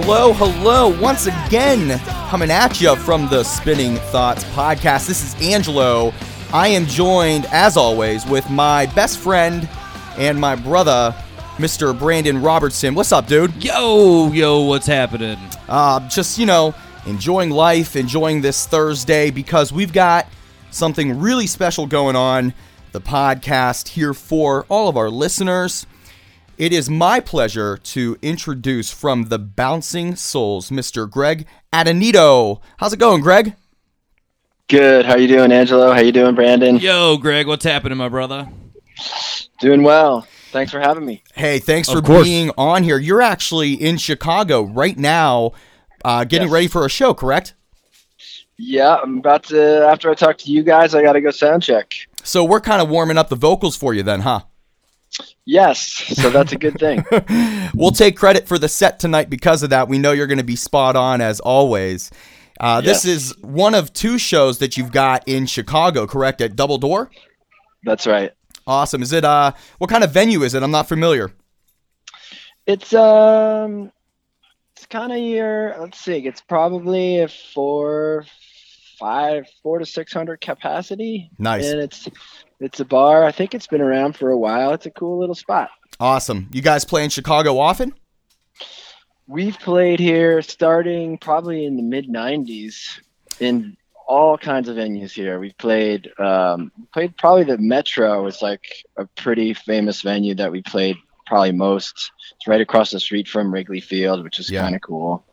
Hello, hello, once again, coming at you from the Spinning Thoughts podcast. This is Angelo. I am joined, as always, with my best friend and my brother, Mr. Brandon Robertson. What's up, dude? Yo, what's happening? Just, you know, enjoying life, enjoying this Thursday, because we've got something really special going on, the podcast here for all of our listeners. It is my pleasure to introduce from the Bouncing Souls, Mr. Greg Adenito. How's it going, Greg? Good. How you doing, Angelo? How you doing, Brandon? Yo, Greg, what's happening, my brother? Doing well. Thanks for having me. Hey, thanks for being on here. You're actually in Chicago right now getting ready for a show, correct? Yeah, I'm about to, after I talk to you guys, I got to go sound check. So we're kind of warming up the vocals for you then, huh? Yes, so that's a good thing. We'll take credit for the set tonight because of that. We know you're going to be spot on as always. Yes. This is one of two shows that you've got in Chicago, correct, at Double Door? That's right. Awesome. Is it what kind of venue is it? I'm not familiar. It's kind of your, let's see, it's probably a 400 to 600 capacity. Nice. And it's a bar. I think it's been around for a while. It's a cool little spot. Awesome. You guys play in Chicago often? We've played here starting probably in the mid-90s in all kinds of venues here. We've played probably the Metro is like a pretty famous venue that we played probably most. It's right across the street from Wrigley Field, which is kind of cool.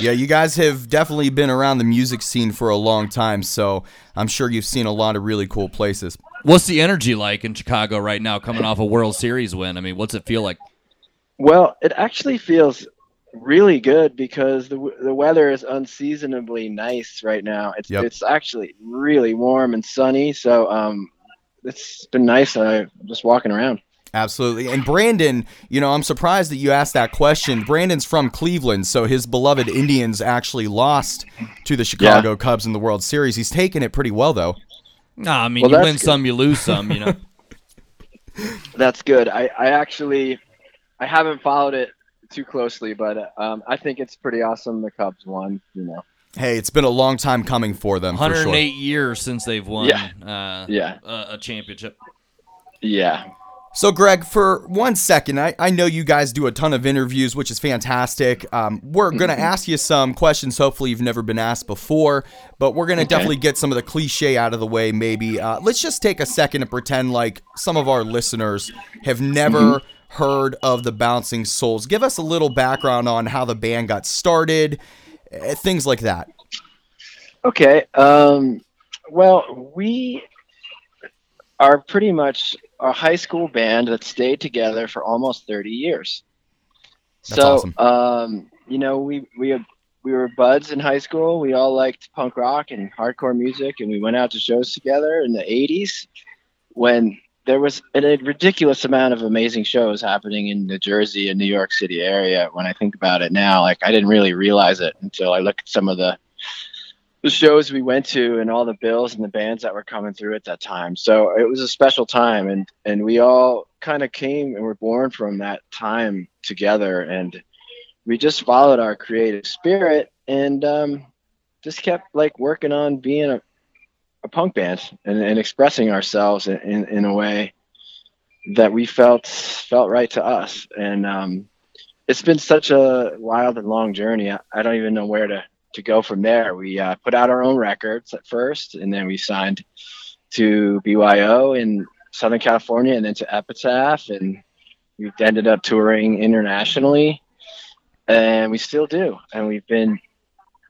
Yeah, you guys have definitely been around the music scene for a long time, so I'm sure you've seen a lot of really cool places. What's the energy like in Chicago right now coming off a World Series win? I mean, what's it feel like? Well, it actually feels really good because the weather is unseasonably nice right now. It's actually really warm and sunny, so it's been nice just walking around. Absolutely. And Brandon, you know, I'm surprised that you asked that question. Brandon's from Cleveland, so his beloved Indians actually lost to the Chicago Cubs in the World Series. He's taken it pretty well, though. Nah, I mean, you win some, you lose some, you know. That's good. I haven't followed it too closely, but I think it's pretty awesome the Cubs won, you know. Hey, it's been a long time coming for them, 108 for sure. years since they've won a championship. Yeah. So, Greg, for one second, I know you guys do a ton of interviews, which is fantastic. We're going to ask you some questions hopefully you've never been asked before, but we're going to definitely get some of the cliche out of the way maybe. Let's just take a second and pretend like some of our listeners have never heard of the Bouncing Souls. Give us a little background on how the band got started, things like that. Okay. Well, we are pretty much a high school band that stayed together for almost 30 years. That's awesome. You know, we were buds in high school. We all liked punk rock and hardcore music, and we went out to shows together in the 80s when there was a ridiculous amount of amazing shows happening in New Jersey and New York City area. When I think about it now, like, I didn't really realize it until I looked at some of the shows we went to and all the bills and the bands that were coming through at that time. So it was a special time, and we all kind of came and were born from that time together, and we just followed our creative spirit and just kept like working on being a punk band and expressing ourselves in a way that we felt right to us. And it's been such a wild and long journey. I don't even know where to go from there. We put out our own records at first, and then we signed to BYO in Southern California and then to Epitaph, and we ended up touring internationally, and we still do, and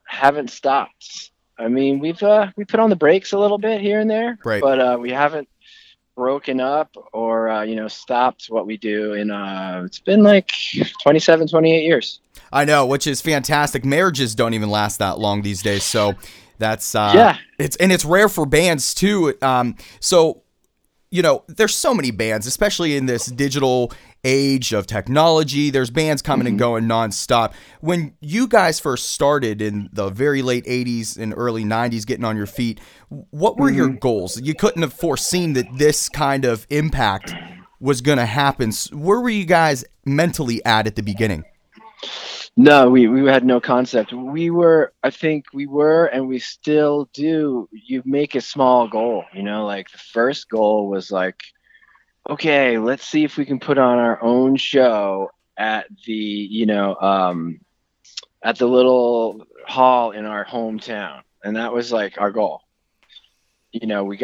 haven't stopped. I mean, we put on the brakes a little bit here and there, right, but we haven't broken up or stopped what we do, and it's been like 28 years. I know, which is fantastic. Marriages don't even last that long these days, so that's it's rare for bands too. So there's so many bands, especially in this digital age of technology. There's bands coming and going nonstop. When you guys first started in the very late 80s and early 90s, getting on your feet, what were your goals? You couldn't have foreseen that this kind of impact was going to happen. Where were you guys mentally at the beginning? No, we had no concept. We were, I think we were, and we still do, you make a small goal, you know, like the first goal was like, okay, let's see if we can put on our own show at the, you know, at the little hall in our hometown. And that was like our goal. You know, we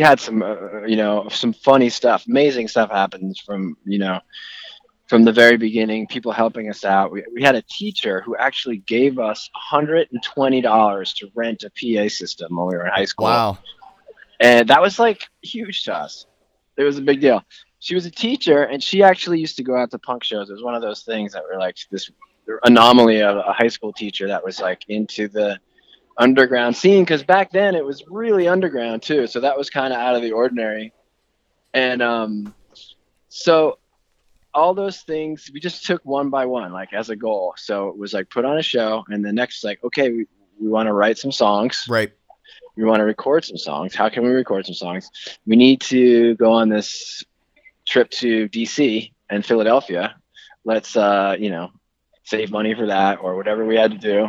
had some, you know, some funny stuff, amazing stuff happens from, you know, from the very beginning, people helping us out. We had a teacher who actually gave us $120 to rent a PA system when we were in high school. Wow. And that was like huge to us. It was a big deal. She was a teacher, and she actually used to go out to punk shows. It was one of those things that were like this anomaly of a high school teacher that was like into the underground scene, because back then it was really underground too. So that was kind of out of the ordinary. And so all those things, we just took one by one, like as a goal. So it was like put on a show, and the next, like, okay, we want to write some songs. Right. We want to record some songs. How can we record some songs? We need to go on this trip to DC and Philadelphia. Let's, you know, save money for that or whatever we had to do.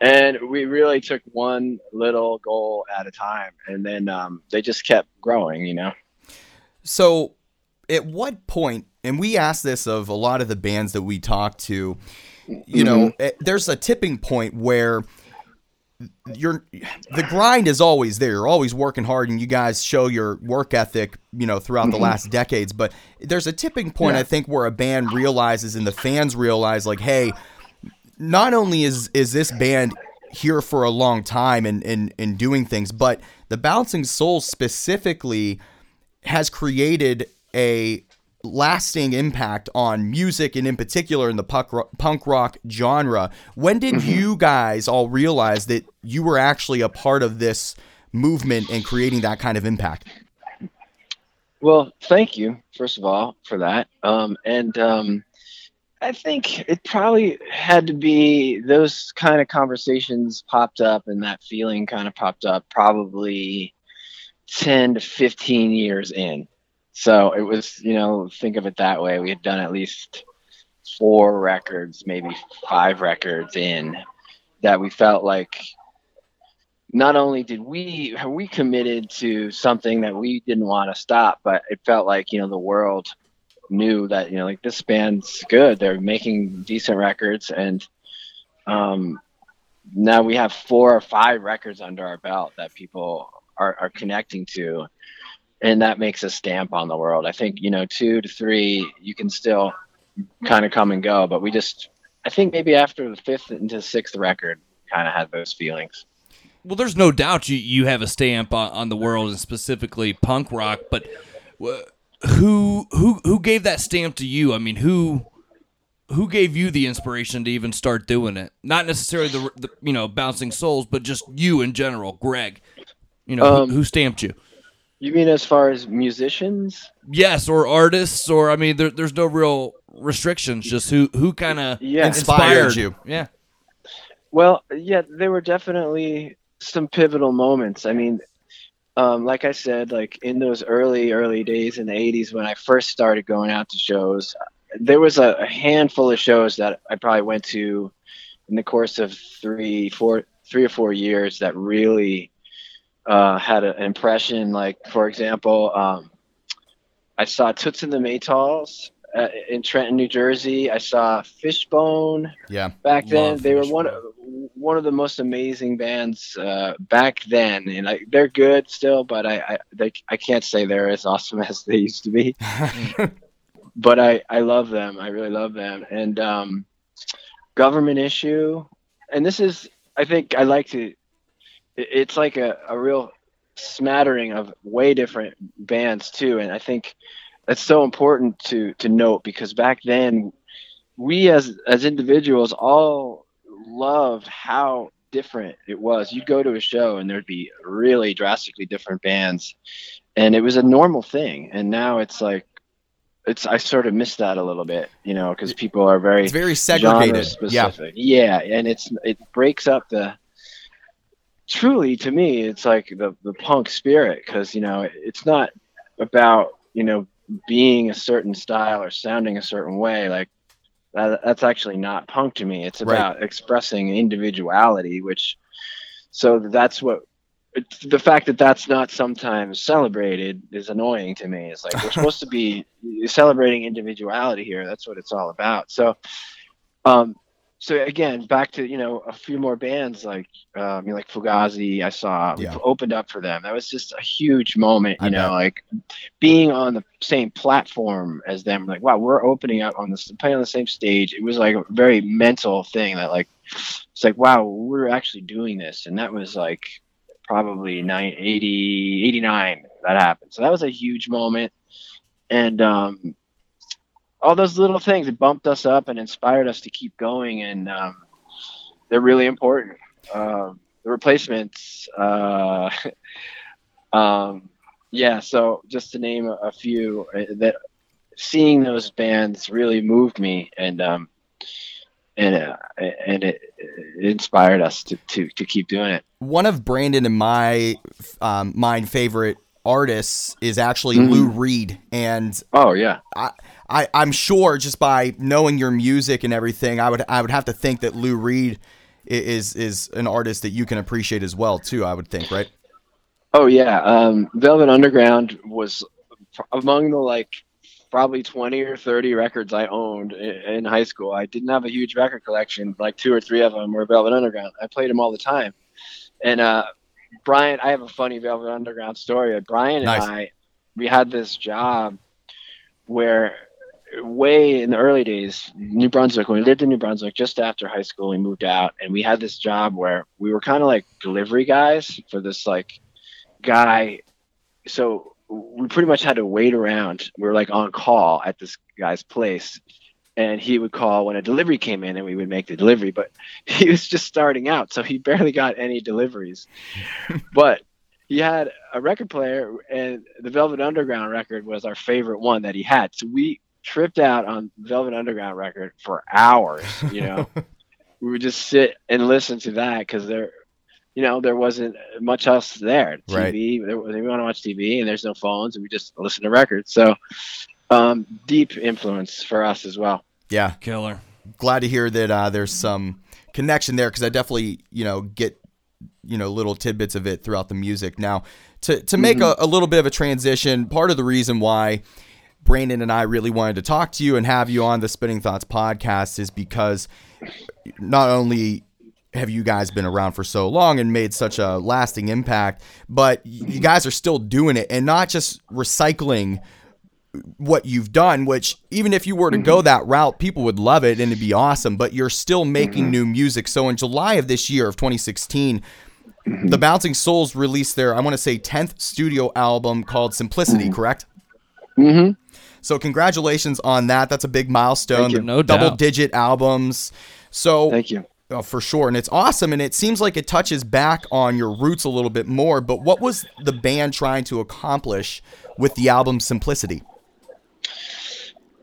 And we really took one little goal at a time, and then they just kept growing, you know? So at what point, and we asked this of a lot of the bands that we talked to, you mm-hmm. know, there's a tipping point where the grind is always there. You're always working hard, and you guys show your work ethic, you know, throughout mm-hmm. the last decades. But there's a tipping point, yeah. I think, where a band realizes and the fans realize, like, hey, not only is this band here for a long time and doing things, but the Bouncing Souls specifically has created a lasting impact on music, and in particular in the punk rock genre. When did mm-hmm. you guys all realize that you were actually a part of this movement and creating that kind of impact? Well, thank you, first of all, for that. I think it probably had to be those kind of conversations popped up, and that feeling kind of popped up probably 10 to 15 years in. So it was, you know, think of it that way. We had done at least 4 records, maybe 5 records in, that we felt like not only did we committed to something that we didn't want to stop, but it felt like, you know, the world knew that, you know, like, this band's good. They're making decent records. And now we have 4 or 5 records under our belt that people are connecting to. And that makes a stamp on the world. I think, you know, 2 to 3, you can still kind of come and go. But we just, I think maybe after the 5th into 6th record, kind of had those feelings. Well, there's no doubt you have a stamp on the world, and specifically punk rock. But who gave that stamp to you? I mean, who gave you the inspiration to even start doing it? Not necessarily the you know, Bouncing Souls, but just you in general, Greg. You know, who stamped you? You mean as far as musicians? Yes, or artists, or, I mean, there's no real restrictions, just who kind of inspired you. Yeah. Well, yeah, there were definitely some pivotal moments. I mean, like I said, like in those early days in the 80s when I first started going out to shows, there was a handful of shows that I probably went to in the course of three or four years that really had an impression. Like, for example, I saw Toots and the Maytals in Trenton, New Jersey. I saw Fishbone. Yeah, back then they were one of the most amazing bands back then, and they're good still, but I can't say they're as awesome as they used to be. But I love them. I really love them. And Government Issue, and this is, I think I like to. It's like a real smattering of way different bands too. And I think that's so important to note, because back then we as individuals all loved how different it was. You'd go to a show and there'd be really drastically different bands, and it was a normal thing. And now it's like, I sort of miss that a little bit, you know, because people are it's very segregated. Specific. Yeah. Yeah. And it breaks up truly, to me, it's like the punk spirit, because, you know, it's not about, you know, being a certain style or sounding a certain way. Like, that's actually not punk to me. It's about expressing individuality, which, so that's what, the fact that that's not sometimes celebrated is annoying to me. It's like, we're supposed to be celebrating individuality here. That's what it's all about. So, so again, back to, you know, a few more bands like Fugazi, I saw opened up for them. That was just a huge moment, you know, like being on the same platform as them. Like, wow, we're opening up on this, playing on the same stage. It was like a very mental thing that like, it's like, wow, we're actually doing this. And that was like probably 89 that happened. So that was a huge moment. And, all those little things, it bumped us up and inspired us to keep going, and they're really important. The Replacements, so just to name a few, that seeing those bands really moved me, and it inspired us to keep doing it. One of Brandon and my favorite artists is actually Lou Reed, and I'm sure just by knowing your music and everything, I would have to think that Lou Reed is an artist that you can appreciate as well too, I would think, right? Oh yeah. Velvet Underground was among the like probably 20 or 30 records I owned in high school. I didn't have a huge record collection, but like two or three of them were Velvet Underground. I played them all the time. And Brian, I have a funny Velvet Underground story. Brian and we had this job where way in the early days, New Brunswick, when we lived in New Brunswick, just after high school, we moved out, and we had this job where we were kind of like delivery guys for this like guy. So we pretty much had to wait around. We were like on call at this guy's place, and he would call when a delivery came in, and we would make the delivery, but he was just starting out. So he barely got any deliveries, but he had a record player, and the Velvet Underground record was our favorite one that he had. So we tripped out on Velvet Underground record for hours, you know. We would just sit and listen to that because there, you know, there wasn't much else there. TV, they want to watch TV, and there's no phones, and we just listen to records. So deep influence for us as well. Yeah, killer. Glad to hear that there's some connection there, because I definitely, you know, get, you know, little tidbits of it throughout the music. Now, to make a little bit of a transition, part of the reason why Brandon and I really wanted to talk to you and have you on the Spinning Thoughts podcast is because not only have you guys been around for so long and made such a lasting impact, but you guys are still doing it and not just recycling what you've done, which even if you were to go that route, people would love it and it'd be awesome, but you're still making new music. So in July of this year, of 2016, the Bouncing Souls released their, I want to say 10th studio album called Simplicity, correct? Mm-hmm. So congratulations on that. That's a big milestone. No double-digit albums. So thank you. Oh, for sure. And it's awesome. And it seems like it touches back on your roots a little bit more. But what was the band trying to accomplish with the album Simplicity?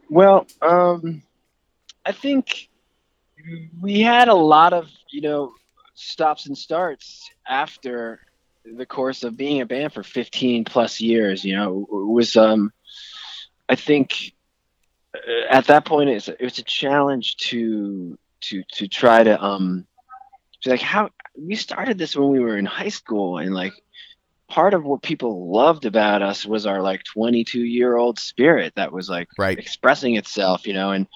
Well, I think we had a lot of, you know, stops and starts after the course of being a band for 15 plus years. You know, it was I think at that point it's a challenge to try to be like, how we started this when we were in high school, and like part of what people loved about us was our like 22-year-old spirit that was like expressing itself, you know, and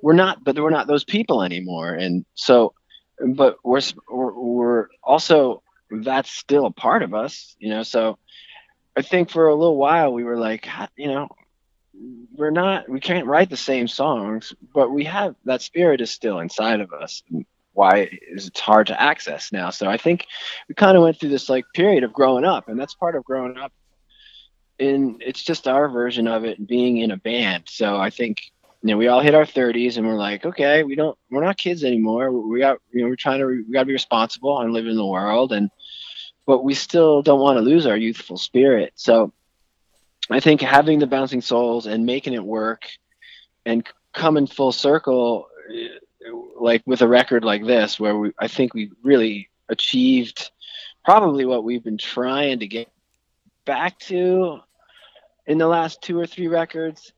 we're not those people anymore, and so but we're also, that's still a part of us, you know. So I think for a little while we were like, you know, we can't write the same songs, but we have that spirit is still inside of us. Why is it's hard to access now? So I think we kind of went through this like period of growing up, and that's part of growing up, and it's just our version of it being in a band. So I think, you know, we all hit our 30s and we're like, okay, we're not kids anymore. We got, you know, we gotta be responsible and live in the world. And, but we still don't want to lose our youthful spirit. So I think having the Bouncing Souls and making it work and coming full circle, like with a record like this, where I think we really achieved probably what we've been trying to get back to in the last two or three records,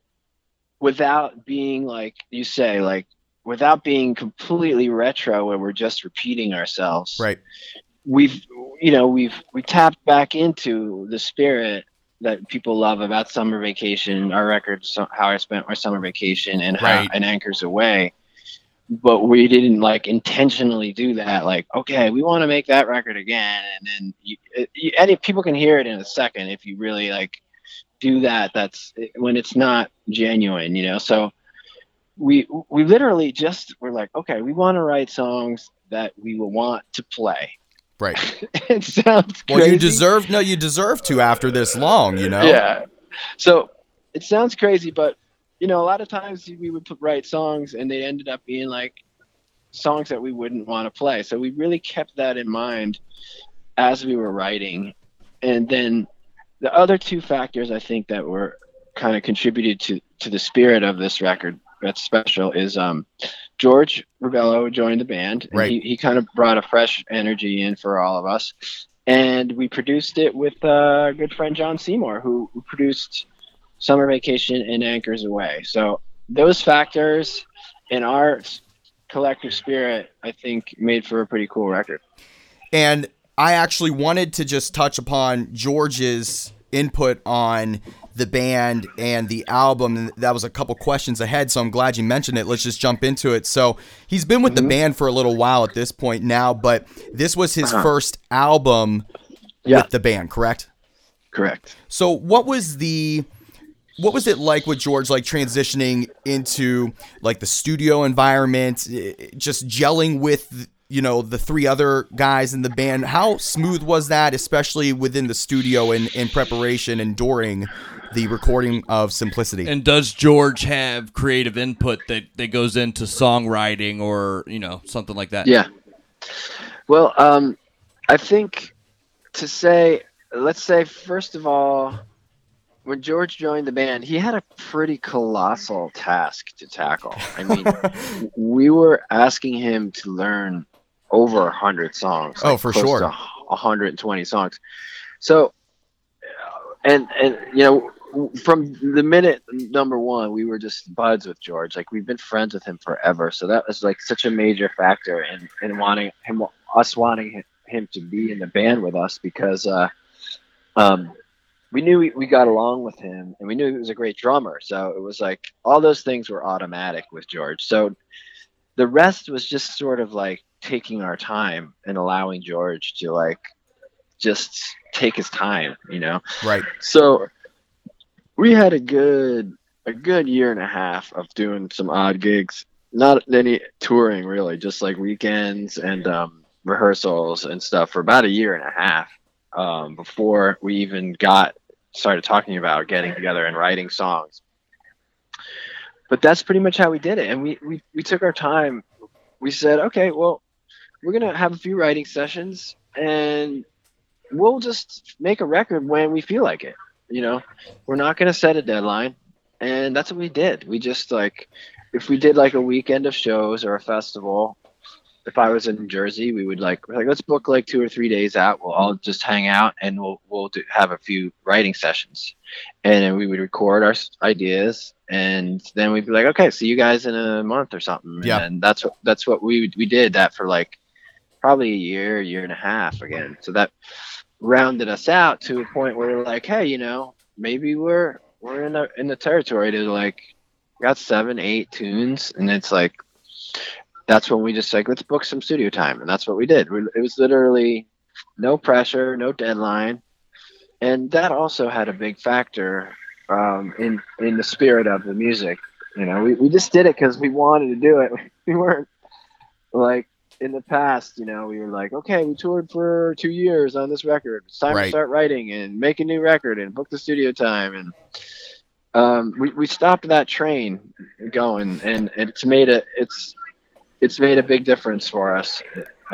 without being like you say, like without being completely retro where we're just repeating ourselves. Right. We've tapped back into the spirit that people love about Summer Vacation, our record, How I Spent My Summer Vacation, and right. And Anchors Away. But we didn't intentionally do that. Okay, we want to make that record again. And then any people can hear it in a second if you really do that. That's when it's not genuine, so we literally just were okay, we want to write songs that we will want to play. Right. It sounds crazy. Well, you deserve to after this long, Yeah. So it sounds crazy, but a lot of times we would write songs and they ended up being songs that we wouldn't want to play. So we really kept that in mind as we were writing. And then the other two factors I think that were kind of contributed to the spirit of this record that's special is George Rubello joined the band. And right. He kind of brought a fresh energy in for all of us. And we produced it with a good friend, John Seymour, who produced Summer Vacation and Anchors Away. So those factors in our collective spirit, I think, made for a pretty cool record. And I actually wanted to just touch upon George's input on the band and the album. That was a couple questions ahead, so I'm glad you mentioned it. Let's just jump into it. So he's been with the band for a little while at this point now, but this was his first album with the band, correct? Correct. So what was it like with George, transitioning into the studio environment, just gelling with the three other guys in the band? How smooth was that, especially within the studio and in preparation and during the recording of Simplicity? And does George have creative input that goes into songwriting or, something like that? Yeah. Well, I think let's say, first of all, when George joined the band, he had a pretty colossal task to tackle. I mean, we were asking him to learn over 100 songs. Oh, for sure. 120 songs. So, and from the minute number one, we were just buds with George. We've been friends with him forever. So that was such a major factor in wanting him to be in the band with us because, we knew we got along with him and we knew he was a great drummer. So it was all those things were automatic with George. So the rest was just sort of taking our time and allowing George to just take his time, Right. So we had a good year and a half of doing some odd gigs, not any touring really, just weekends and rehearsals and stuff for about a year and a half before we even started talking about getting together and writing songs. But that's pretty much how we did it. And we took our time. We said, okay, well, we're going to have a few writing sessions and we'll just make a record when we feel like it. We're not going to set a deadline. And that's what we did. We just if we did a weekend of shows or a festival, if I was in New Jersey, we would let's book 2 or 3 days out. We'll all just hang out and we'll have a few writing sessions, and then we would record our ideas, and then we'd be okay, see you guys in a month or something. Yeah. And that's what we did that for probably a year and a half again. So that rounded us out to a point where we're hey, maybe we're in the territory to got 7-8 tunes, and it's that's when we just let's book some studio time. And that's what we did. It was literally no pressure, no deadline. And that also had a big factor in the spirit of the music. We just did it because we wanted to do it. We weren't in the past, we were okay, we toured for 2 years on this record. It's time to start writing and make a new record and book the studio time. And we stopped that train going, and it's made a big difference for us.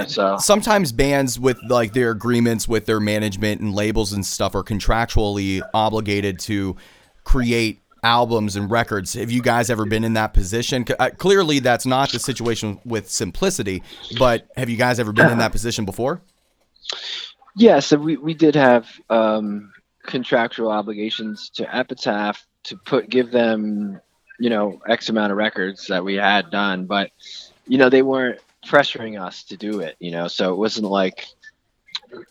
So sometimes bands with their agreements with their management and labels and stuff are contractually obligated to create albums and records. Have you guys ever been in that position? Clearly that's not the situation with Simplicity, but have you guys ever been in that position before? Yeah, so we did have contractual obligations to Epitaph to give them you know, X amount of records that we had done, but, you know, they weren't pressuring us to do it, you know, so it wasn't like,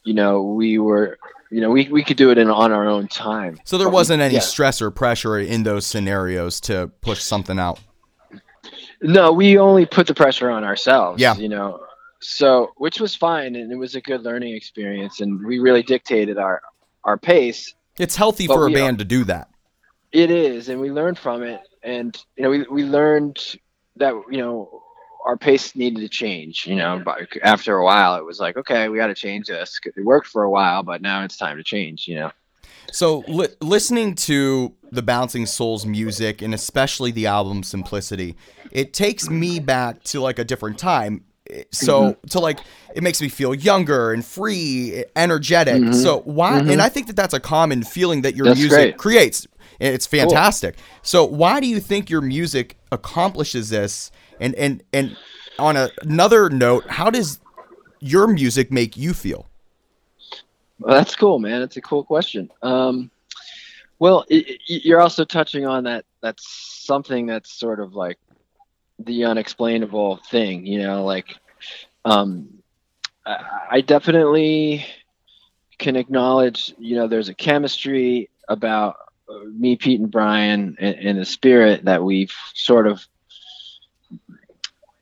you know, we were, you know, we could do it on our own time. So there wasn't any stress or pressure in those scenarios to push something out. No, we only put the pressure on ourselves, you know, so, which was fine. And it was a good learning experience, and we really dictated our pace. It's healthy for a band to do that. It is. And we learned from it. And, you know, we learned that, you know, our pace needed to change, you know, but after a while it was like, okay, we got to change this. It worked for a while, but now it's time to change, you know? So listening to the Bouncing Souls music, and especially the album Simplicity, it takes me back to like a different time. So to like, it makes me feel younger and free, energetic. So why? And I think that that's a common feeling that your music creates. It's fantastic. Cool. So why do you think your music accomplishes this? And on another note, how does your music make you feel? Well, that's cool, man. It's a cool question. Well, you're also touching on that. That's something that's sort of like the unexplainable thing, you know, like, I definitely can acknowledge, you know, there's a chemistry about me, Pete and Brian, and a spirit that we've sort of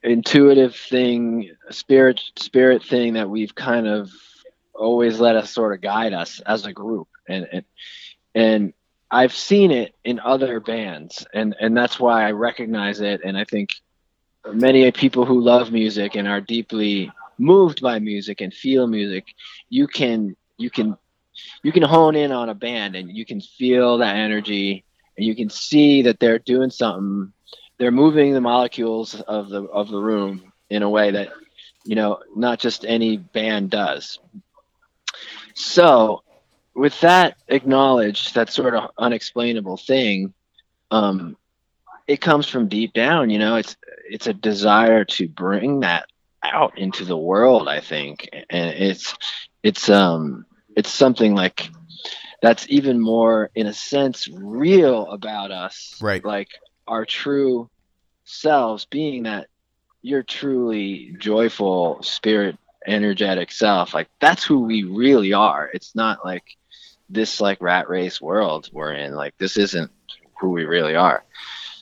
spirit thing that we've kind of always let us sort of guide us as a group. And I've seen it in other bands, and that's why I recognize it. And I think many people who love music and are deeply moved by music and feel music, you can hone in on a band and you can feel that energy, and you can see that they're doing something. They're moving the molecules of the room in a way that, you know, not just any band does. So with that acknowledged, that sort of unexplainable thing, it comes from deep down, you know, it's a desire to bring that out into the world, I think. And it's something like that's even more, in a sense, real about us. Right. Like, our true selves being that you're truly joyful spirit, energetic self. Like, that's who we really are. It's not like this, like, rat race world we're in. Like, this isn't who we really are.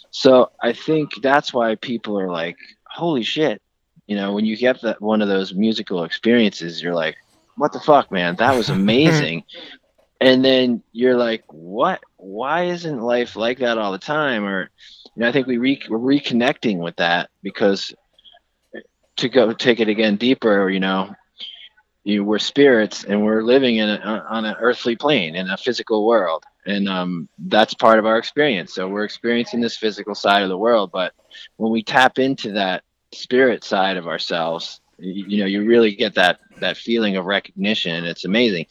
So I think that's why people are like, holy shit. You know, when you get that one of those musical experiences, you're like, what the fuck, man, that was amazing. And then you're like, what? Why isn't life like that all the time? Or, you know, I think we're reconnecting with that, because to go take it again deeper, you know, we're spirits and we're living on an earthly plane in a physical world. And that's part of our experience. So we're experiencing this physical side of the world. But when we tap into that spirit side of ourselves, you know, you really get that feeling of recognition. It's amazing.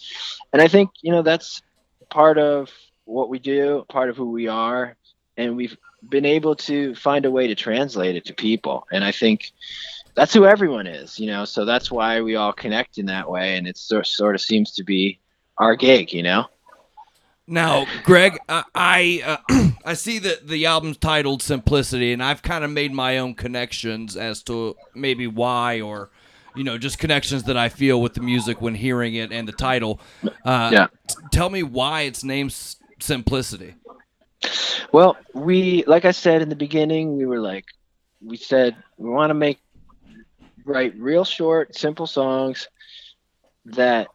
And I think, you know, that's part of what we do, part of who we are. And we've been able to find a way to translate it to people. And I think that's who everyone is, you know, so that's why we all connect in that way. And it sort of seems to be our gig, you know. Now, Greg, I see that the album's titled Simplicity, and I've kind of made my own connections as to maybe why, or, you know, just connections that I feel with the music when hearing it and the title. Tell me why it's named Simplicity. Well, like I said in the beginning, we said we want to write real short, simple songs that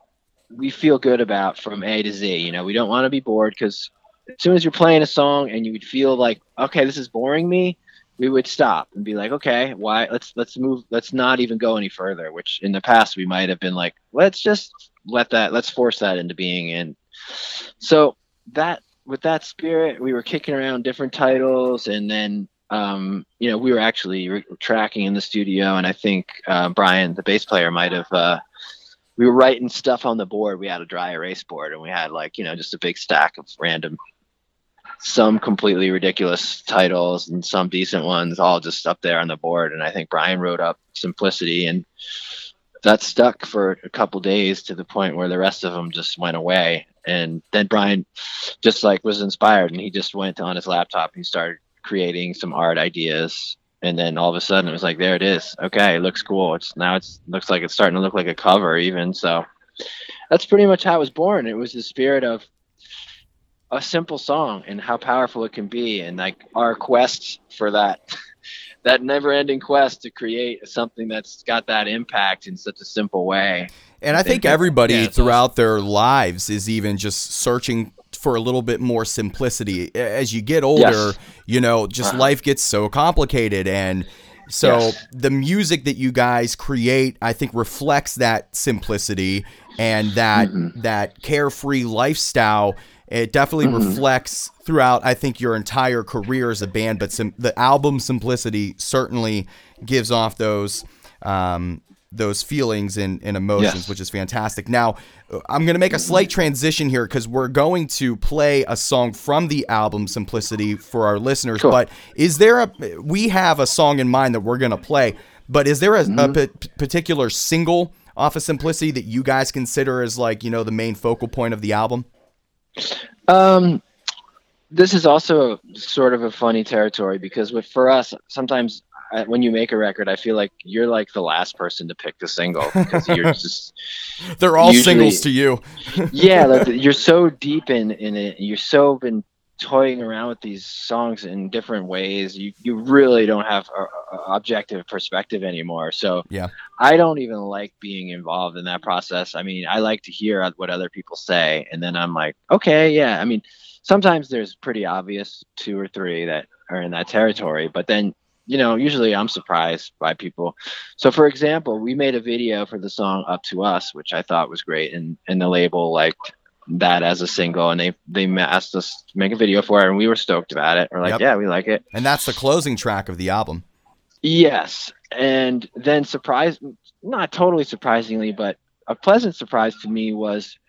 we feel good about from A to Z. You know, we don't want to be bored, because as soon as you're playing a song and you would feel like, okay, this is boring me, we would stop and be like, okay, why? Let's move. Let's not even go any further, which in the past we might have been like, let's force that into being. And so that, with that spirit, we were kicking around different titles, and then, you know, we were actually tracking in the studio. And I think Brian, the bass player, might have, we were writing stuff on the board. We had a dry erase board, and we had, like, you know, just a big stack of random, some completely ridiculous titles and some decent ones, all just up there on the board. And I think Brian wrote up Simplicity, and that stuck for a couple days, to the point where the rest of them just went away. And then Brian just, like, was inspired, and he just went on his laptop and he started creating some art ideas, and then all of a sudden it was like, there it is. Okay, it looks cool. Now it looks like it's starting to look like a cover even. So that's pretty much how it was born. It was the spirit of a simple song and how powerful it can be, and like our quest for that never-ending quest to create something that's got that impact in such a simple way. And I think everybody throughout their lives is even just searching for a little bit more simplicity. As you get older, you know, just life gets so complicated. And so the music that you guys create, I think, reflects that simplicity and that that carefree lifestyle. It definitely reflects throughout, I think, your entire career as a band, but the album Simplicity certainly gives off those feelings and emotions, which is fantastic. Now, I'm going to make a slight transition here because we're going to play a song from the album Simplicity for our listeners. Cool. But we have a song in mind that we're going to play, but is there a particular single off of Simplicity that you guys consider as, like, you know, the main focal point of the album? This is also sort of a funny territory because for us, sometimes when you make a record, I feel like you're like the last person to pick the single because you're just they're all usually singles to you. Like, you're so deep in it. You're so been toying around with these songs in different ways. You really don't have an objective perspective anymore. So I don't even like being involved in that process. I mean, I like to hear what other people say, and then I'm like, okay, yeah. I mean, sometimes there's pretty obvious two or three that are in that territory, but then, you know, usually I'm surprised by people. So for example, we made a video for the song Up To Us, which I thought was great, and the label liked that as a single, and they asked us to make a video for it, and we were stoked about it. We're like, yeah, we like it. And that's the closing track of the album. Yes. And then not totally surprisingly, but a pleasant surprise to me was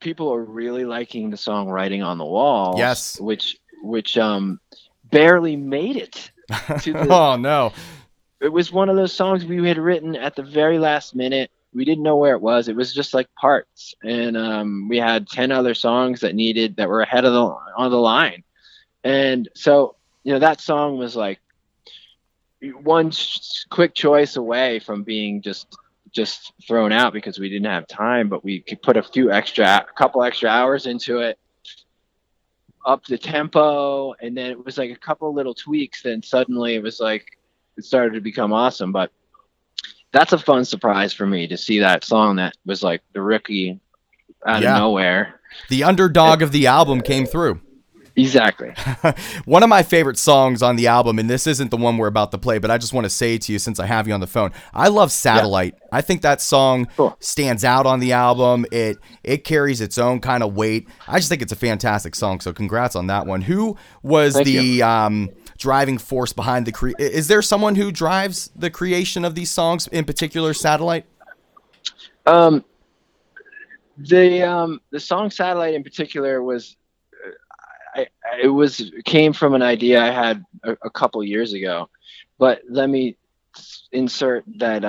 people are really liking the song Writing On The Wall. Yes. Which barely made it to the oh no. It was one of those songs we had written at the very last minute. We didn't know where it was. It was just like parts, and we had 10 other songs that were ahead of on the line, and so, you know, that song was like one quick choice away from being just thrown out because we didn't have time. But we could put a couple extra hours into it, up the tempo, and then it was like a couple little tweaks. Then suddenly it was like it started to become awesome, but. That's a fun surprise for me to see that song that was like the rookie out of nowhere. The underdog of the album came through. Exactly. One of my favorite songs on the album, and this isn't the one we're about to play, but I just want to say to you since I have you on the phone, I love Satellite. Yeah. I think that song stands out on the album. It carries its own kind of weight. I just think it's a fantastic song, so congrats on that one. Who was driving force behind is there someone who drives the creation of these songs, in particular Satellite? The song Satellite in particular came from an idea I had a couple years ago, but let me insert that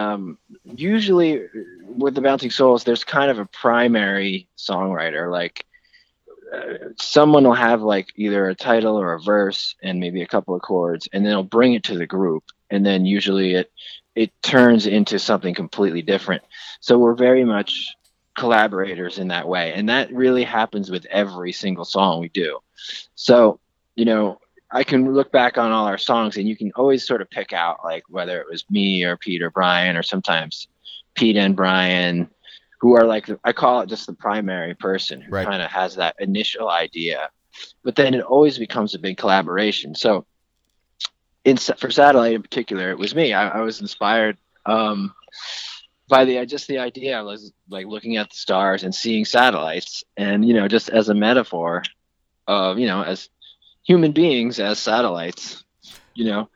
usually with the Bouncing Souls there's kind of a primary songwriter, like someone will have like either a title or a verse and maybe a couple of chords, and then they'll bring it to the group, and then usually it turns into something completely different. So we're very much collaborators in that way, and that really happens with every single song we do. So, you know, I can look back on all our songs and you can always sort of pick out like whether it was me or Pete or Brian, or sometimes Pete and Brian, who are like, I call it just the primary person who kind of has that initial idea, but then it always becomes a big collaboration. So for Satellite in particular, it was me. I was inspired by the idea. I was like looking at the stars and seeing satellites, and, you know, just as a metaphor of, you know, as human beings, as satellites. You know,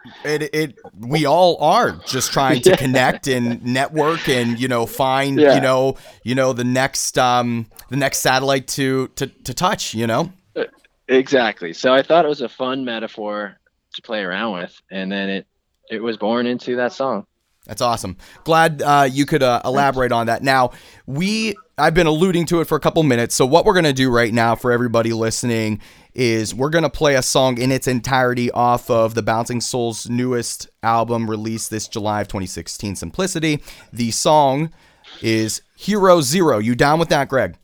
we all are just trying to connect and network and, you know, find, you know, the next satellite to touch, you know? Exactly. So I thought it was a fun metaphor to play around with. And then it was born into that song. That's awesome. Glad you could elaborate on that. Now, I've been alluding to it for a couple minutes. So what we're going to do right now for everybody listening is we're going to play a song in its entirety off of the Bouncing Souls' newest album released this July of 2016, Simplicity. The song is Hero Zero. You down with that, Greg?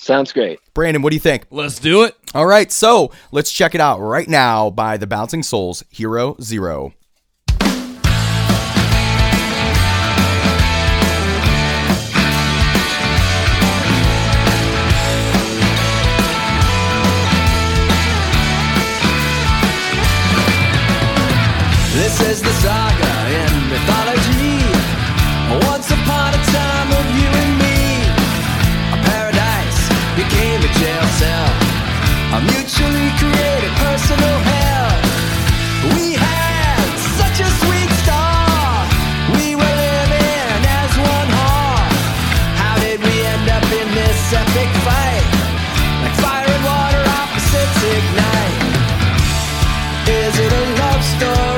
Sounds great. Brandon, what do you think? Let's do it. All right. So let's check it out right now by the Bouncing Souls, Hero Zero. This is the saga in mythology. Once upon a time of you and me. A paradise became a jail cell. A mutually created personal hell. We had such a sweet star. We were living as one heart. How did we end up in this epic fight? Like fire and water, opposites ignite. Is it a love story?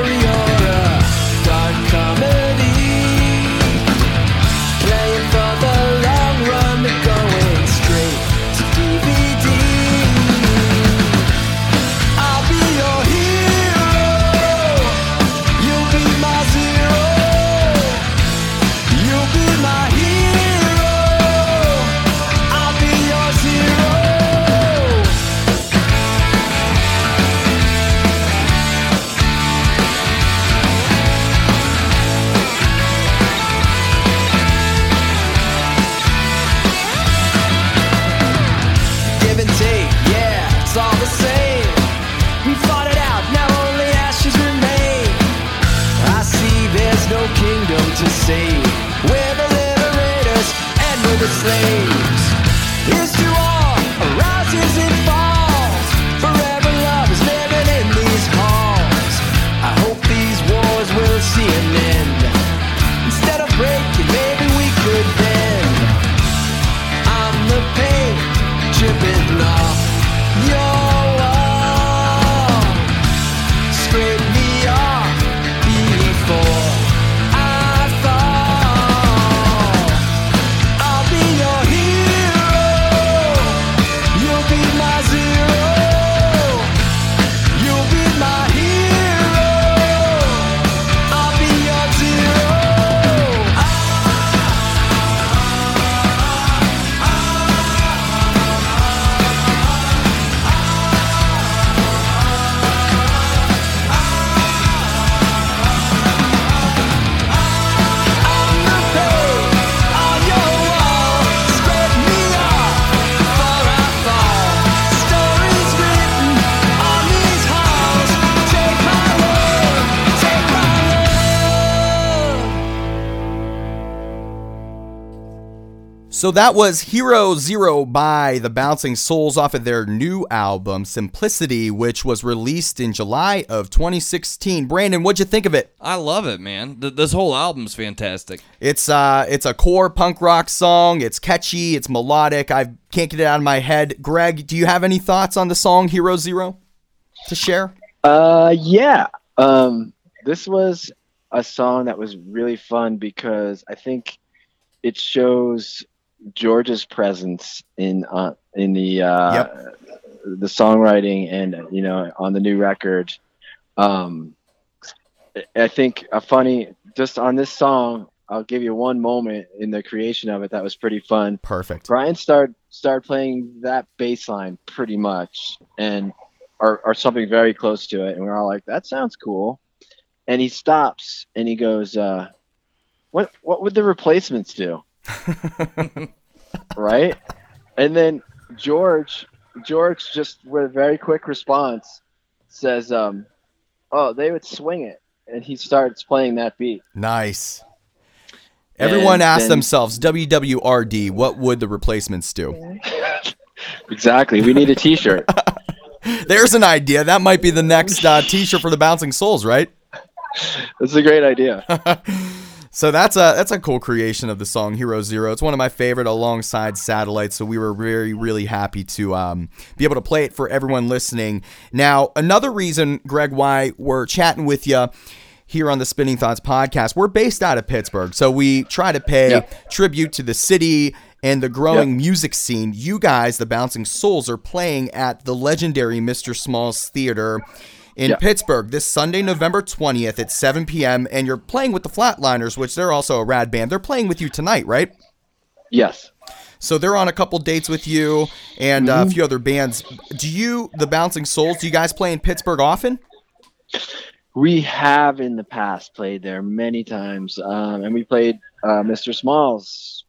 To save, we're the liberators and we're the slaves. Here's to all, arises and falls. Forever love is living in these halls. I hope these wars will see an end. Instead of breaking, maybe we could bend. I'm the pain, dripping love. You're So that was Hero Zero by the Bouncing Souls off of their new album, Simplicity, which was released in July of 2016. Brandon, what'd you think of it? I love it, man. This whole album's fantastic. It's a core punk rock song. It's catchy. It's melodic. I can't get it out of my head. Greg, do you have any thoughts on the song Hero Zero to share? Yeah. This was a song that was really fun because I think it shows George's presence in the songwriting and, you know, on the new record. I think a funny, just on this song, I'll give you one moment in the creation of it that was pretty fun. Perfect. Brian started playing that bass line pretty much and or something very close to it, and we're all like, that sounds cool. And he stops and he goes, what would the Replacements do? Right? And then George just with a very quick response says, oh, they would swing it. And he starts playing that beat. Nice. Everyone asked themselves, WWRD, what would the Replacements do? Exactly. We need a t-shirt. There's an idea. That might be the next t-shirt for the Bouncing Souls, right? That's a great idea. So that's a cool creation of the song Hero Zero. It's one of my favorite alongside Satellite. So we were very, really happy to be able to play it for everyone listening. Now, another reason, Greg, why we're chatting with you here on the Spinning Thoughts podcast, we're based out of Pittsburgh. So we try to pay tribute to the city and the growing music scene. You guys, the Bouncing Souls, are playing at the legendary Mr. Smalls Theater in Pittsburgh this Sunday, November 20th at 7 p.m. And you're playing with the Flatliners, which they're also a rad band. They're playing with you tonight, right? Yes. So they're on a couple dates with you and a few other bands. Do you, the Bouncing Souls, do you guys play in Pittsburgh often? We have in the past played there many times. And we played Mr. Smalls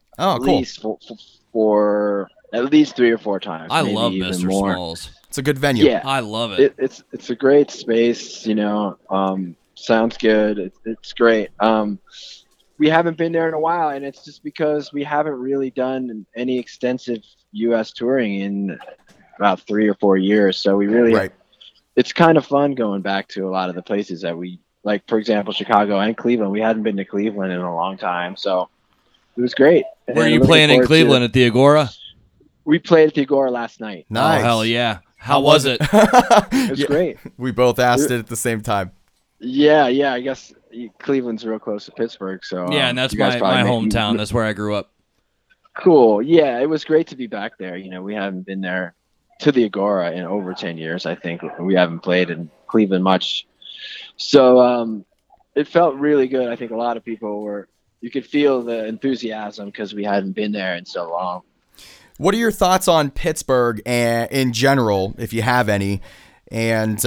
for at least 3 or 4 times. I love Mr. Smalls. It's a good venue. Yeah, I love it. It's a great space, you know. Sounds good. It's great. We haven't been there in a while, and it's just because we haven't really done any extensive U.S. touring in about 3 or 4 years. So we really, it's kind of fun going back to a lot of the places that we like. For example, Chicago and Cleveland. We hadn't been to Cleveland in a long time, so it was great. Were you playing in Cleveland at the Agora? We played at the Agora last night. Nice. Oh hell yeah! How was it? It was great. We both asked it at the same time. Yeah. I guess Cleveland's real close to Pittsburgh, so and that's my hometown. That's where I grew up. Cool. Yeah, it was great to be back there. You know, we haven't been there to the Agora in over 10 years. I think we haven't played in Cleveland much, so it felt really good. I think a lot of people were. You could feel the enthusiasm because we hadn't been there in so long. What are your thoughts on Pittsburgh in general, if you have any? And,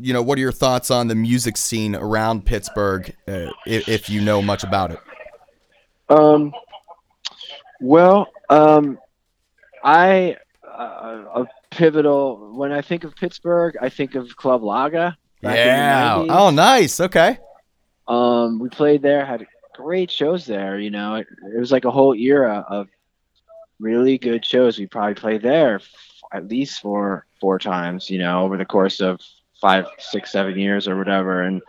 you know, what are your thoughts on the music scene around Pittsburgh, if you know much about it? A pivotal, when I think of Pittsburgh, I think of Club Laga. Yeah. Oh, nice. Okay. We played there, had great shows there. You know, it was like a whole era of really good shows. We probably played there at least four times, you know, over the course of 5, 6, 7 years or whatever. And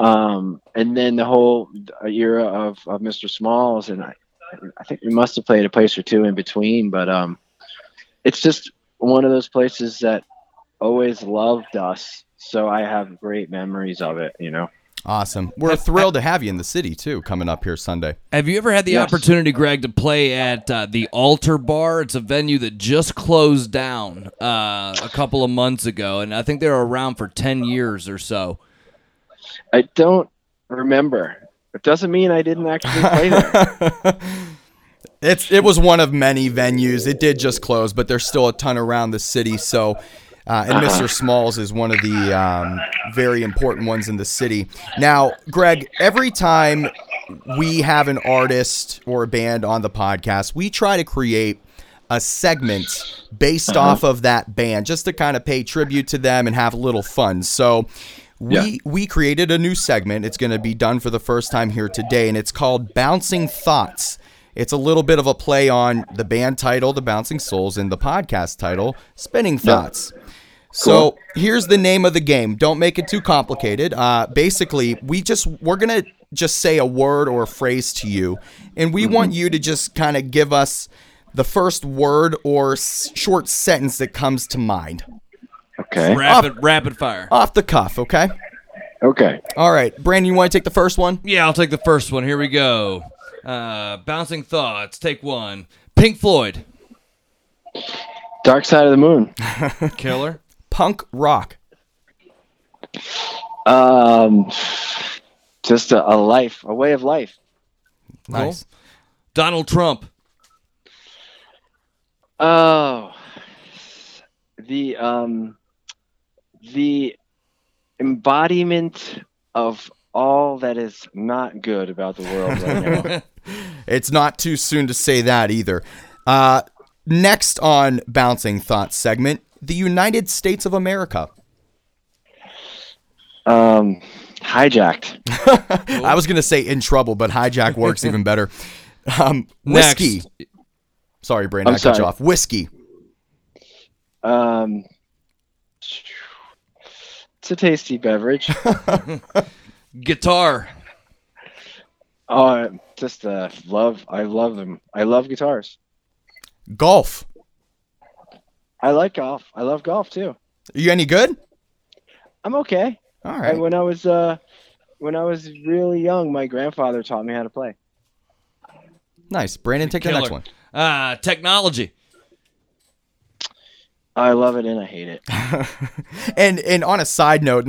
and then the whole era of Mr. Smalls, and I think we must have played a place or two in between, but it's just one of those places that always loved us, so I have great memories of it, you know. Awesome. We're thrilled to have you in the city, too, coming up here Sunday. Have you ever had the opportunity, Greg, to play at the Altar Bar? It's a venue that just closed down a couple of months ago, and I think they were around for 10 years or so. I don't remember. It doesn't mean I didn't actually play there. It was one of many venues. It did just close, but there's still a ton around the city, so... and Mr. Smalls is one of the very important ones in the city. Now, Greg, every time we have an artist or a band on the podcast, we try to create a segment based off of that band just to kind of pay tribute to them and have a little fun. So we created a new segment. It's going to be done for the first time here today, and it's called Bouncing Thoughts. It's a little bit of a play on the band title, The Bouncing Souls, and the podcast title, Spinning Thoughts. Cool. So here's the name of the game. Don't make it too complicated. Basically, we're going to just say a word or a phrase to you, and we want you to just kind of give us the first word or short sentence that comes to mind. Okay. Rapid fire. Off the cuff, okay? Okay. All right. Brandon, you want to take the first one? Yeah, I'll take the first one. Here we go. Bouncing Thoughts, take one. Pink Floyd. Dark Side of the Moon. Killer. Punk rock. Just a way of life. Nice. Cool. Donald Trump. Oh, the embodiment of all that is not good about the world right now. It's not too soon to say that either. Next on Bouncing Thoughts segment, the United States of America. Hijacked. I was going to say in trouble, but hijack works even better. Whiskey. Next. Sorry, Brandon, I cut you off. Whiskey. It's a tasty beverage. Guitar. I love them. I love guitars. Golf. I like golf. I love golf too. Are you any good? I'm okay. All right. When I was when I was really young, my grandfather taught me how to play. Nice. Brandon, take the next one. Technology. I love it and I hate it. And on a side note,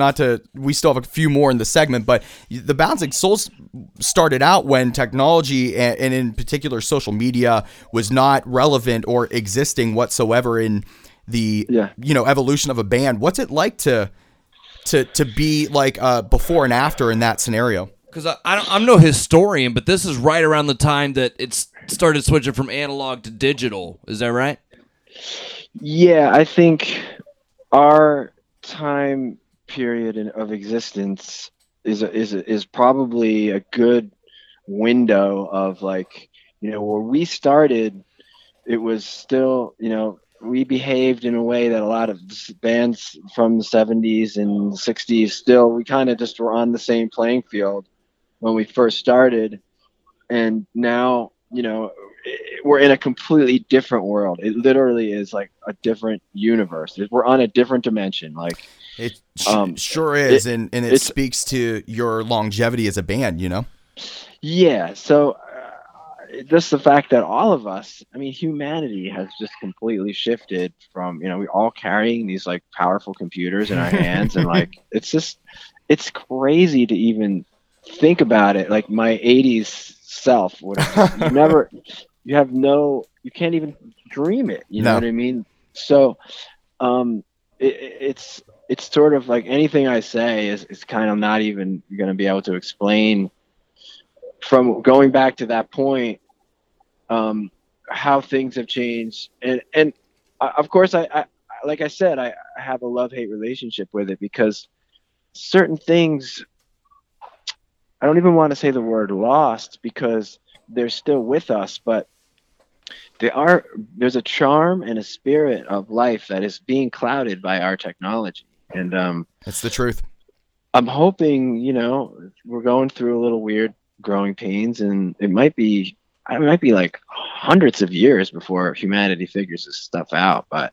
we still have a few more in the segment, but the Bouncing Souls started out when technology and in particular social media was not relevant or existing whatsoever in the evolution of a band. What's it like to be like before and after in that scenario? Because I'm no historian, but this is right around the time that it started switching from analog to digital. Is that right? Yeah, I think our time period of existence is probably a good window of where we started. It was still, we behaved in a way that a lot of bands from the 70s and 60s still, we kind of just were on the same playing field when we first started. And now, we're in a completely different world. It literally is like a different universe. We're on a different dimension. Like it sure is. And it speaks to your longevity as a band, Yeah. So just the fact that all of us, humanity has just completely shifted from, we're all carrying these like powerful computers in our hands. And it's crazy to even think about it. Like my 80s self would have you can't even dream it. You know what I mean? So it's sort of like anything I say is kind of not even going to be able to explain from going back to that point, how things have changed. And of course, I like I said, I have a love-hate relationship with it because certain things, I don't even want to say the word lost because they're still with us, but there's a charm and a spirit of life that is being clouded by our technology. And that's the truth. I'm hoping, we're going through a little weird growing pains, and it might be like hundreds of years before humanity figures this stuff out, but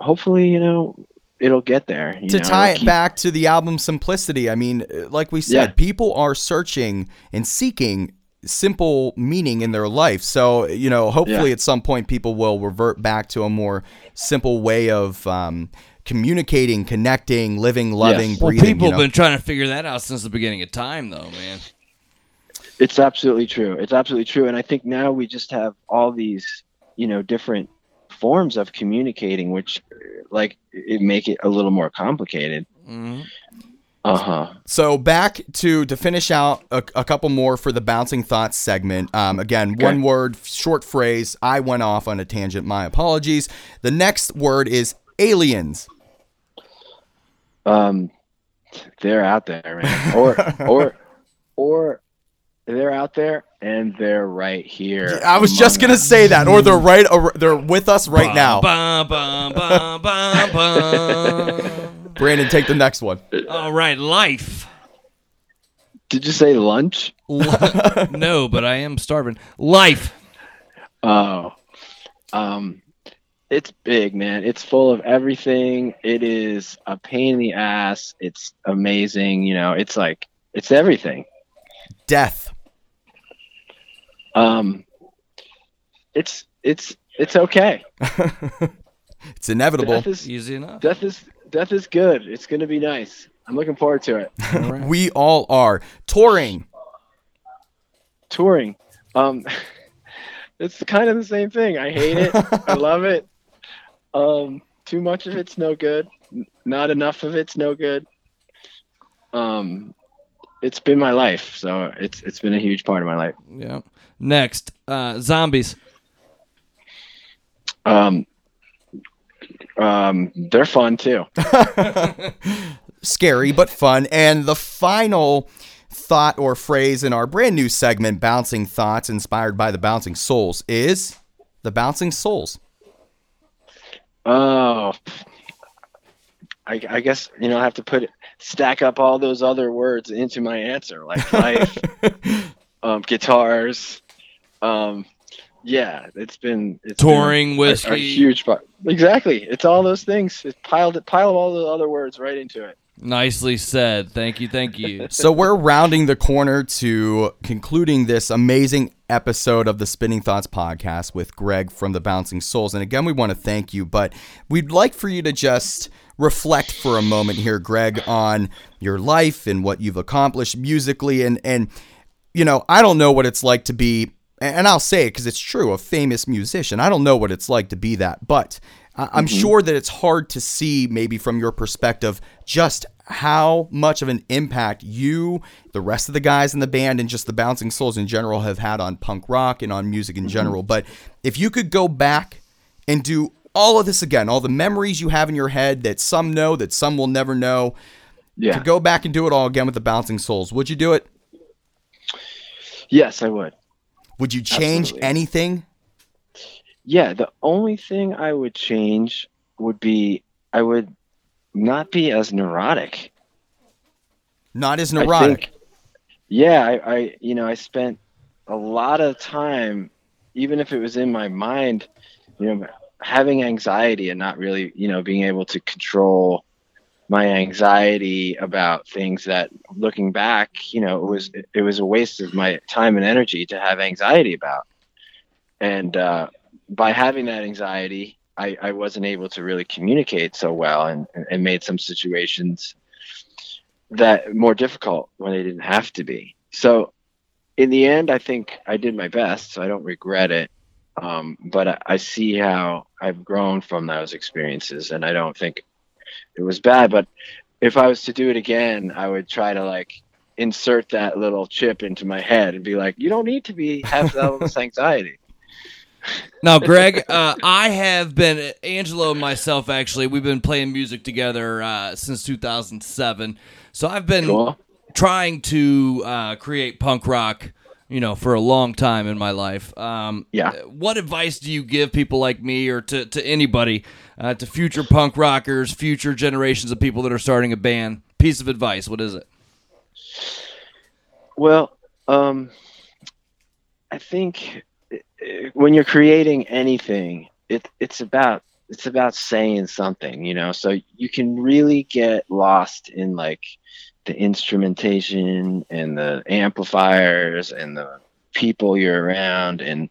hopefully, it'll get there. Tie it back to the album Simplicity. Like we said, people are searching and seeking simple meaning in their life. So, hopefully at some point people will revert back to a more simple way of communicating, connecting, living, loving, breathing. Well, people have been trying to figure that out since the beginning of time, though, man. It's absolutely true. And I think now we just have all these, different forms of communicating, which it make it a little more complicated. Mm-hmm. So back to finish out a couple more for the Bouncing Thoughts segment. Again, okay. One word, short phrase. I went off on a tangent. My apologies. The next word is aliens. They're out there, man. Or they're out there and they're right here. I was just gonna say that. Or they're they're with us right now. Brandon, take the next one. All right, life. Did you say lunch? No, but I am starving. Life. Oh, it's big, man. It's full of everything. It is a pain in the ass. It's amazing. It's everything. Death. It's okay. It's inevitable. Easy enough. Death is good. It's going to be nice. I'm looking forward to it. All right. We all are. Touring. It's kind of the same thing. I hate it. I love it. Too much of it's no good. Not enough of it's no good. It's been my life, so it's been a huge part of my life. Yeah. Next, zombies. They're fun too. Scary but fun. And the final thought or phrase in our brand new segment, Bouncing Thoughts, inspired by the Bouncing Souls, is the Bouncing Souls. Oh. I guess I have to stack up all those other words into my answer, like life, guitars, it's touring, whiskey, a huge part. Exactly, it's all those things. It piled all the other words right into it. Nicely said. Thank you. Thank you. So we're rounding the corner to concluding this amazing episode of the Spinning Thoughts podcast with Greg from the Bouncing Souls. And again, we want to thank you, but we'd like for you to just reflect for a moment here, Greg, on your life and what you've accomplished musically. And you know, I don't know what it's like to be, and I'll say it because it's true, a famous musician. I don't know what it's like to be that, but I'm sure that it's hard to see maybe from your perspective just how much of an impact you, the rest of the guys in the band, and just the Bouncing Souls in general have had on punk rock and on music in general. But if you could go back and do all of this again, all the memories you have in your head that some know, that some will never know, to go back and do it all again with the Bouncing Souls, would you do it? Yes, I would. Would you change anything? Yeah, the only thing I would change would be I would not be as neurotic. Not as neurotic? I you know, I spent a lot of time, even if it was in my mind, you know, having anxiety and not really, you know, being able to control my anxiety about things that, looking back, you know, it was a waste of my time and energy to have anxiety about. And by having that anxiety, I wasn't able to really communicate so well, and made some situations that more difficult when they didn't have to be. So in the end, I think I did my best, so I don't regret it. But I see how I've grown from those experiences, and I don't think it was bad. But if I was to do it again, I would try to like insert that little chip into my head and be like, you don't need to have that all this anxiety. Now, Greg, I have been, Angelo and myself, actually, we've been playing music together since 2007. So I've been trying to create punk rock, you know, for a long time in my life. What advice do you give people like me, or to anybody, to future punk rockers, future generations of people that are starting a band? Piece of advice, what is it? Well, I think when you're creating anything, it's about saying something, you know, so you can really get lost in like the instrumentation and the amplifiers and the people you're around and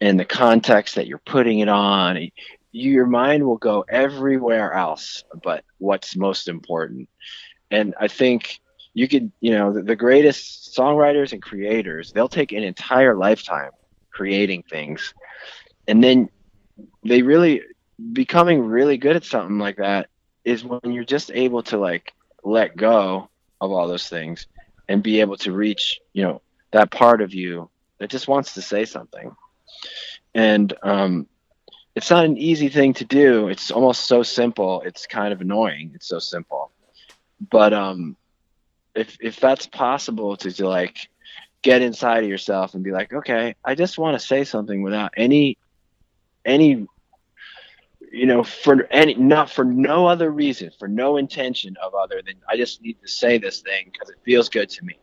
the context that you're putting it on. Your mind will go everywhere else but what's most important. And I think you could, you know, the greatest songwriters and creators, they'll take an entire lifetime creating things, and then they really becoming really good at something like that is when you're just able to like let go of all those things and be able to reach, you know, that part of you that just wants to say something. And it's not an easy thing to do. It's almost so simple, it's kind of annoying. It's so simple, but if that's possible to like get inside of yourself and be like, okay, I just want to say something without any, you know, for no other reason, for no intention of other than I just need to say this thing because it feels good to me.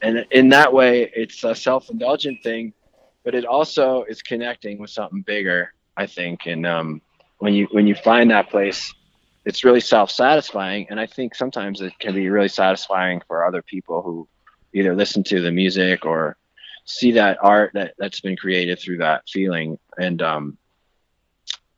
And in that way, it's a self-indulgent thing, but it also is connecting with something bigger, I think. And when you find that place, it's really self-satisfying. And I think sometimes it can be really satisfying for other people who either listen to the music or see that art that's been created through that feeling. And I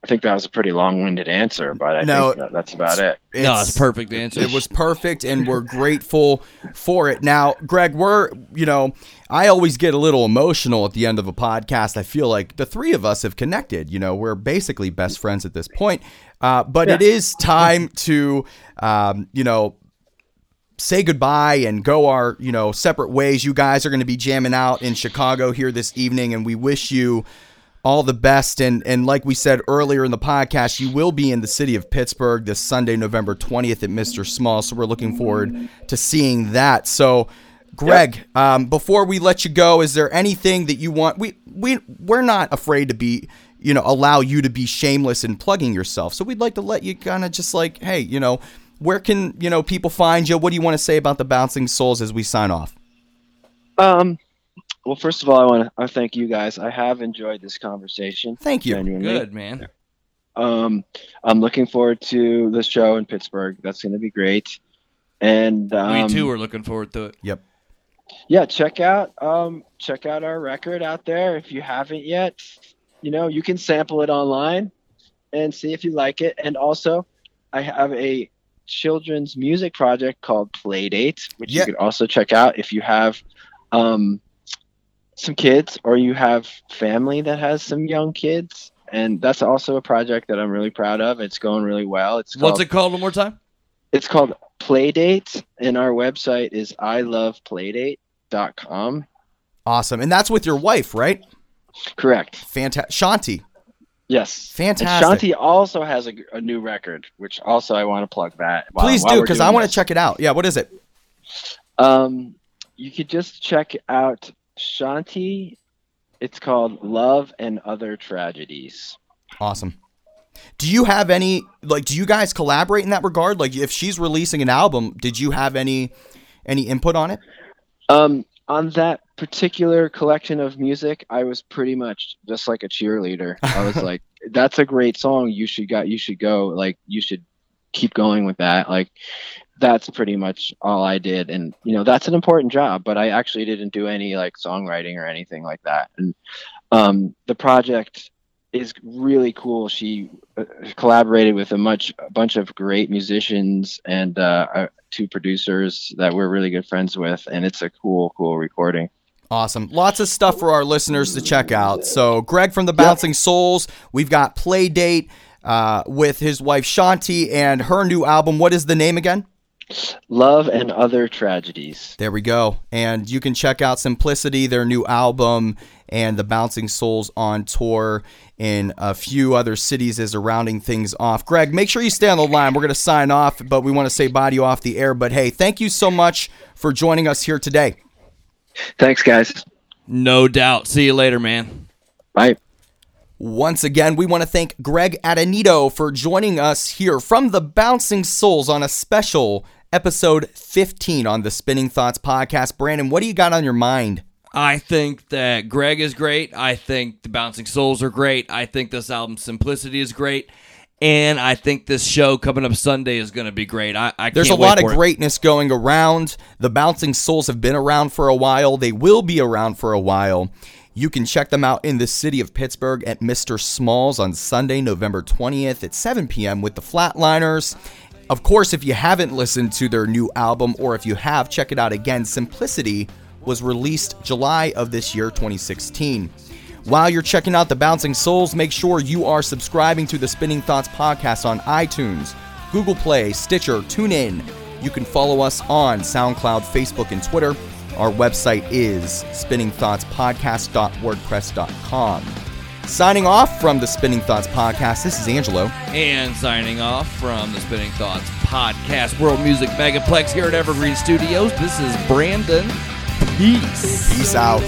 think that was a pretty long-winded answer, but I think that's about it. It's a perfect answer. It was perfect, and we're grateful for it. Now, Greg, I always get a little emotional at the end of a podcast. I feel like the three of us have connected. You know, we're basically best friends at this point. It is time to, say goodbye and go our, you know, separate ways. You guys are going to be jamming out in Chicago here this evening, and we wish you all the best. And like we said earlier in the podcast, you will be in the city of Pittsburgh this Sunday, November 20th at Mr. Smalls. So we're looking forward to seeing that. So Greg, before we let you go, is there anything that you want? We're not afraid to be, you know, allow you to be shameless in plugging yourself. So we'd like to let you kind of just like, hey, you know, where can, you know, people find you? What do you want to say about the Bouncing Souls as we sign off? Well, first of all, I want to thank you guys. I have enjoyed this conversation. Thank you. Genuinely. Good, man. I'm looking forward to the show in Pittsburgh. That's going to be great. And we too are looking forward to it. Yep. Yeah, check out our record out there if you haven't yet. You know, you can sample it online and see if you like it. And also, I have a children's music project called Playdate, which you could also check out if you have some kids or you have family that has some young kids. And that's also a project that I'm really proud of. It's going really well. What's it called one more time? It's called Playdate, and our website is iloveplaydate.com. Awesome. And that's with your wife, right? Correct. Fantastic. Shanti. Yes. Fantastic. And Shanti also has a new record, which also I want to plug that. Please do, because I want to check it out. Yeah, what is it? You could just check out Shanti. It's called Love and Other Tragedies. Awesome. Do you have any, like, do you guys collaborate in that regard? Like, if she's releasing an album, did you have any input on it? On that particular collection of music, I was pretty much just like a cheerleader. I was like, that's a great song. You should go. Like, you should keep going with that. Like, that's pretty much all I did. And, you know, that's an important job, but I actually didn't do any like songwriting or anything like that. And the project is really cool. She collaborated with a bunch of great musicians and two producers that we're really good friends with, and it's a cool recording. Awesome. Lots of stuff for our listeners to check out. So Greg from the Bouncing Souls, we've got Playdate with his wife Shanti and her new album. What is the name again? Love and Other Tragedies. There we go. And you can check out Simplicity, their new album, and the Bouncing Souls on tour in a few other cities as they're rounding things off. Greg, make sure you stay on the line. We're going to sign off, but we want to say bye to you off the air. But hey, thank you so much for joining us here today. Thanks, guys. No doubt. See you later, man. Bye. Once again, we want to thank Greg Adenito for joining us here from the Bouncing Souls on a special episode 15 on the Spinning Thoughts podcast. Brandon, what do you got on your mind? I think that Greg is great. I think the Bouncing Souls are great. I think this album Simplicity is great. And I think this show coming up Sunday is going to be great. There's a lot of greatness going around. The Bouncing Souls have been around for a while. They will be around for a while. You can check them out in the city of Pittsburgh at Mr. Smalls on Sunday, November 20th at 7 p.m. with the Flatliners. Of course, if you haven't listened to their new album, or if you have, check it out again. Simplicity was released July of this year, 2016. While you're checking out the Bouncing Souls, make sure you are subscribing to the Spinning Thoughts podcast on iTunes, Google Play, Stitcher, TuneIn. You can follow us on SoundCloud, Facebook, and Twitter. Our website is spinningthoughtspodcast.wordpress.com. Signing off from the Spinning Thoughts Podcast, this is Angelo. And signing off from the Spinning Thoughts Podcast, World Music Megaplex here at Evergreen Studios, this is Brandon. Peace. Peace out.